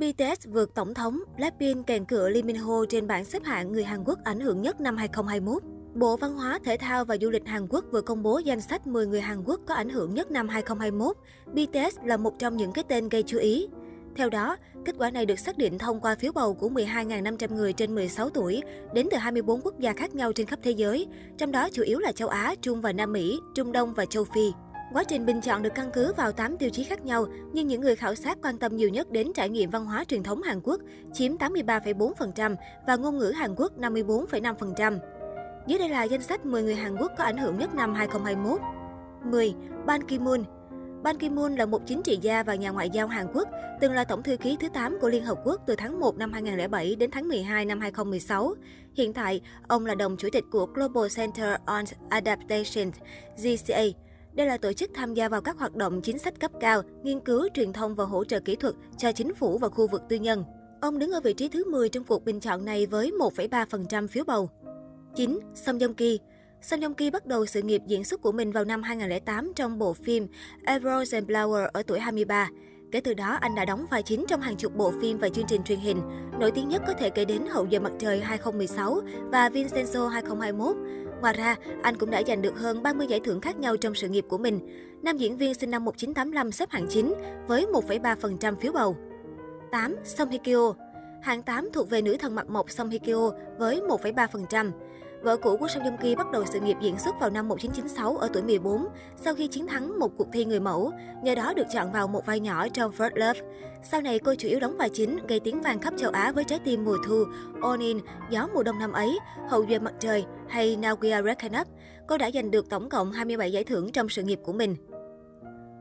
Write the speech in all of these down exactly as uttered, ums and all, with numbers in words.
bê tê ét vượt tổng thống, Blackpink kèn cửa Lee Min Ho trên bảng xếp hạng người Hàn Quốc ảnh hưởng nhất năm hai không hai mốt. Bộ Văn hóa, Thể thao và Du lịch Hàn Quốc vừa công bố danh sách mười người Hàn Quốc có ảnh hưởng nhất năm hai không hai mốt. bê tê ét là một trong những cái tên gây chú ý. Theo đó, kết quả này được xác định thông qua phiếu bầu của mười hai nghìn năm trăm người trên mười sáu tuổi, đến từ hai mươi bốn quốc gia khác nhau trên khắp thế giới, trong đó chủ yếu là châu Á, Trung và Nam Mỹ, Trung Đông và châu Phi. Quá trình bình chọn được căn cứ vào tám tiêu chí khác nhau, nhưng những người khảo sát quan tâm nhiều nhất đến trải nghiệm văn hóa truyền thống Hàn Quốc chiếm tám mươi ba phẩy bốn phần trăm và ngôn ngữ Hàn Quốc năm mươi bốn phẩy năm phần trăm. Dưới đây là danh sách mười người Hàn Quốc có ảnh hưởng nhất năm hai không hai mốt. mười. Ban Ki-moon. Ban Ki-moon là một chính trị gia và nhà ngoại giao Hàn Quốc, từng là tổng thư ký thứ tám của Liên Hợp Quốc từ tháng một năm hai không không bảy đến tháng mười hai năm hai không một sáu. Hiện tại, ông là đồng chủ tịch của Global Center on Adaptation, giê xê a. Đây là tổ chức tham gia vào các hoạt động chính sách cấp cao, nghiên cứu, truyền thông và hỗ trợ kỹ thuật cho chính phủ và khu vực tư nhân. Ông đứng ở vị trí thứ mười trong cuộc bình chọn này với một phẩy ba phần trăm phiếu bầu. chín. Song Joong Ki. Song Joong Ki bắt đầu sự nghiệp diễn xuất của mình vào năm hai không không tám trong bộ phim A Rose and Flower ở tuổi hai mươi ba. Kể từ đó, anh đã đóng vai chính trong hàng chục bộ phim và chương trình truyền hình. Nổi tiếng nhất có thể kể đến Hậu giờ mặt trời hai không một sáu và Vincenzo hai không hai mốt. Ngoài ra, anh cũng đã giành được hơn ba mươi giải thưởng khác nhau trong sự nghiệp của mình. Nam diễn viên sinh năm một nghìn chín trăm tám mươi lăm xếp hạng chín với một phẩy ba phần trăm phiếu bầu. tám. Song Hye Kyo. Hạng tám thuộc về nữ thần mặt mộc Song Hye Kyo với một phẩy ba phần trăm. Vợ cũ của Song Joong Ki bắt đầu sự nghiệp diễn xuất vào năm một nghìn chín trăm chín mươi sáu ở tuổi mười bốn sau khi chiến thắng một cuộc thi người mẫu, nhờ đó được chọn vào một vai nhỏ trong First Love. Sau này cô chủ yếu đóng vai chính, gây tiếng vang khắp châu Á với Trái tim mùa thu, All In, Gió mùa đông năm ấy, Hậu duệ mặt trời hay Now We Are Reckoning Up. Cô đã giành được tổng cộng hai mươi bảy giải thưởng trong sự nghiệp của mình.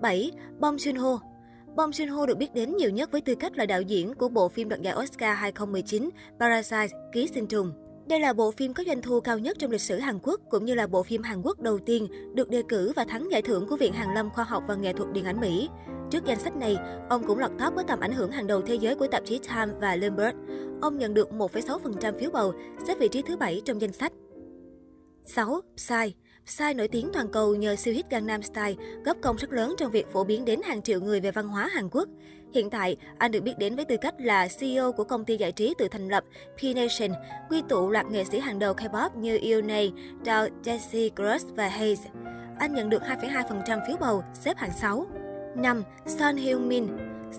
bảy. Bong Joon Ho. Bong Joon Ho được biết đến nhiều nhất với tư cách là đạo diễn của bộ phim đoạt giải Oscar hai không một chín Parasite, Ký sinh trùng. Đây là bộ phim có doanh thu cao nhất trong lịch sử Hàn Quốc, cũng như là bộ phim Hàn Quốc đầu tiên được đề cử và thắng giải thưởng của Viện Hàn lâm Khoa học và Nghệ thuật Điện ảnh Mỹ. Trước danh sách này, ông cũng lọt top với tầm ảnh hưởng hàng đầu thế giới của tạp chí Time và Bloomberg. Ông nhận được một phẩy sáu phần trăm phiếu bầu, xếp vị trí thứ bảy trong danh sách. sáu. Psy. Psy nổi tiếng toàn cầu nhờ siêu hit Gangnam Style, góp công rất lớn trong việc phổ biến đến hàng triệu người về văn hóa Hàn Quốc. Hiện tại, anh được biết đến với tư cách là xê e ô của công ty giải trí tự thành lập P Nation, quy tụ loạt nghệ sĩ hàng đầu K-pop như Hyuna, Jessi, Crush và Hayes. Anh nhận được hai phẩy hai phần trăm phiếu bầu, xếp hạng sáu. năm. Son Heung-min.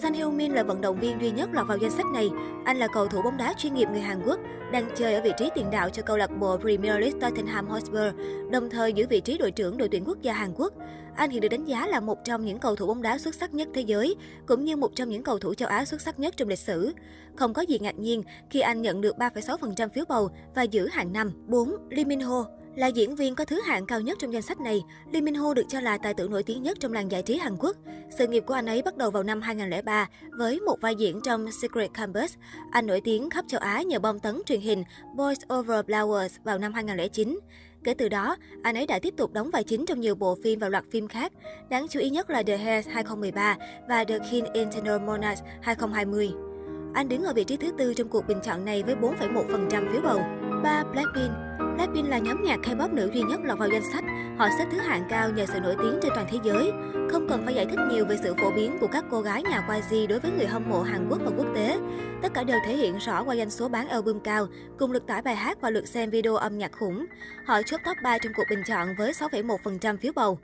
Son Heung-min là vận động viên duy nhất lọt vào danh sách này. Anh là cầu thủ bóng đá chuyên nghiệp người Hàn Quốc, đang chơi ở vị trí tiền đạo cho câu lạc bộ Premier League Tottenham Hotspur, đồng thời giữ vị trí đội trưởng đội tuyển quốc gia Hàn Quốc. Anh hiện được đánh giá là một trong những cầu thủ bóng đá xuất sắc nhất thế giới, cũng như một trong những cầu thủ châu Á xuất sắc nhất trong lịch sử. Không có gì ngạc nhiên khi anh nhận được ba phẩy sáu phần trăm phiếu bầu và giữ hạng năm. bốn. Lee Min Ho. Là diễn viên có thứ hạng cao nhất trong danh sách này, Lee Min Ho được cho là tài tử nổi tiếng nhất trong làng giải trí Hàn Quốc. Sự nghiệp của anh ấy bắt đầu vào năm hai không không ba với một vai diễn trong Secret Campus. Anh nổi tiếng khắp châu Á nhờ bom tấn truyền hình Boys Over Flowers vào năm hai không không chín. Kể từ đó, anh ấy đã tiếp tục đóng vai chính trong nhiều bộ phim và loạt phim khác. Đáng chú ý nhất là The Hair hai không một ba và The King Eternal Monarch hai không hai không. Anh đứng ở vị trí thứ tư trong cuộc bình chọn này với bốn phẩy một phần trăm phiếu bầu. ba. Blackpink. Blackpink là nhóm nhạc K-pop nữ duy nhất lọt vào danh sách. Họ xếp thứ hạng cao nhờ sự nổi tiếng trên toàn thế giới. Không cần phải giải thích nhiều về sự phổ biến của các cô gái nhà Y G đối với người hâm mộ Hàn Quốc và quốc tế. Tất cả đều thể hiện rõ qua doanh số bán album cao, cùng lượt tải bài hát và lượt xem video âm nhạc khủng. Họ chốt top ba trong cuộc bình chọn với sáu phẩy một phần trăm phiếu bầu.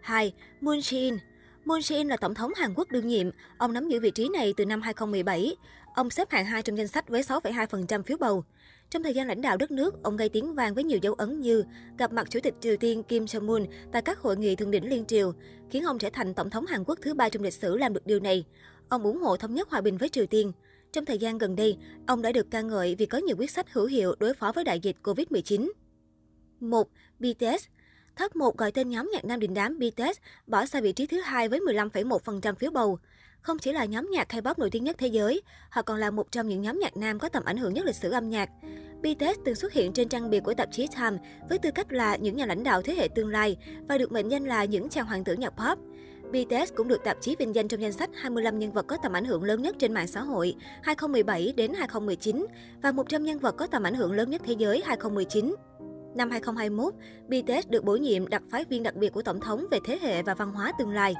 hai. Moon Shin. Moon Shin là tổng thống Hàn Quốc đương nhiệm. Ông nắm giữ vị trí này từ năm hai không một bảy. Ông xếp hạng hai trong danh sách với sáu phẩy hai phần trăm phiếu bầu. Trong thời gian lãnh đạo đất nước, ông gây tiếng vang với nhiều dấu ấn như gặp mặt Chủ tịch Triều Tiên Kim Jong-un tại các hội nghị thượng đỉnh liên triều, khiến ông trở thành tổng thống Hàn Quốc thứ ba trong lịch sử làm được điều này. Ông ủng hộ thống nhất hòa bình với Triều Tiên. Trong thời gian gần đây, ông đã được ca ngợi vì có nhiều quyết sách hữu hiệu đối phó với đại dịch Covid mười chín. một. bê tê ét. Top một gọi tên nhóm nhạc nam đình đám bê tê ét bỏ xa vị trí thứ hai với mười lăm phẩy một phần trăm phiếu bầu. Không chỉ là nhóm nhạc K-pop nổi tiếng nhất thế giới, họ còn là một trong những nhóm nhạc nam có tầm ảnh hưởng nhất lịch sử âm nhạc. bê tê ét từng xuất hiện trên trang bìa của tạp chí Time với tư cách là những nhà lãnh đạo thế hệ tương lai và được mệnh danh là những chàng hoàng tử nhạc pop. bê tê ét cũng được tạp chí vinh danh trong danh sách hai mươi lăm nhân vật có tầm ảnh hưởng lớn nhất trên mạng xã hội hai không một bảy đến hai không một chín và một trăm nhân vật có tầm ảnh hưởng lớn nhất thế giới hai không một chín. Năm hai không hai mốt, bê tê ét được bổ nhiệm đặc phái viên đặc biệt của Tổng thống về thế hệ và văn hóa tương lai.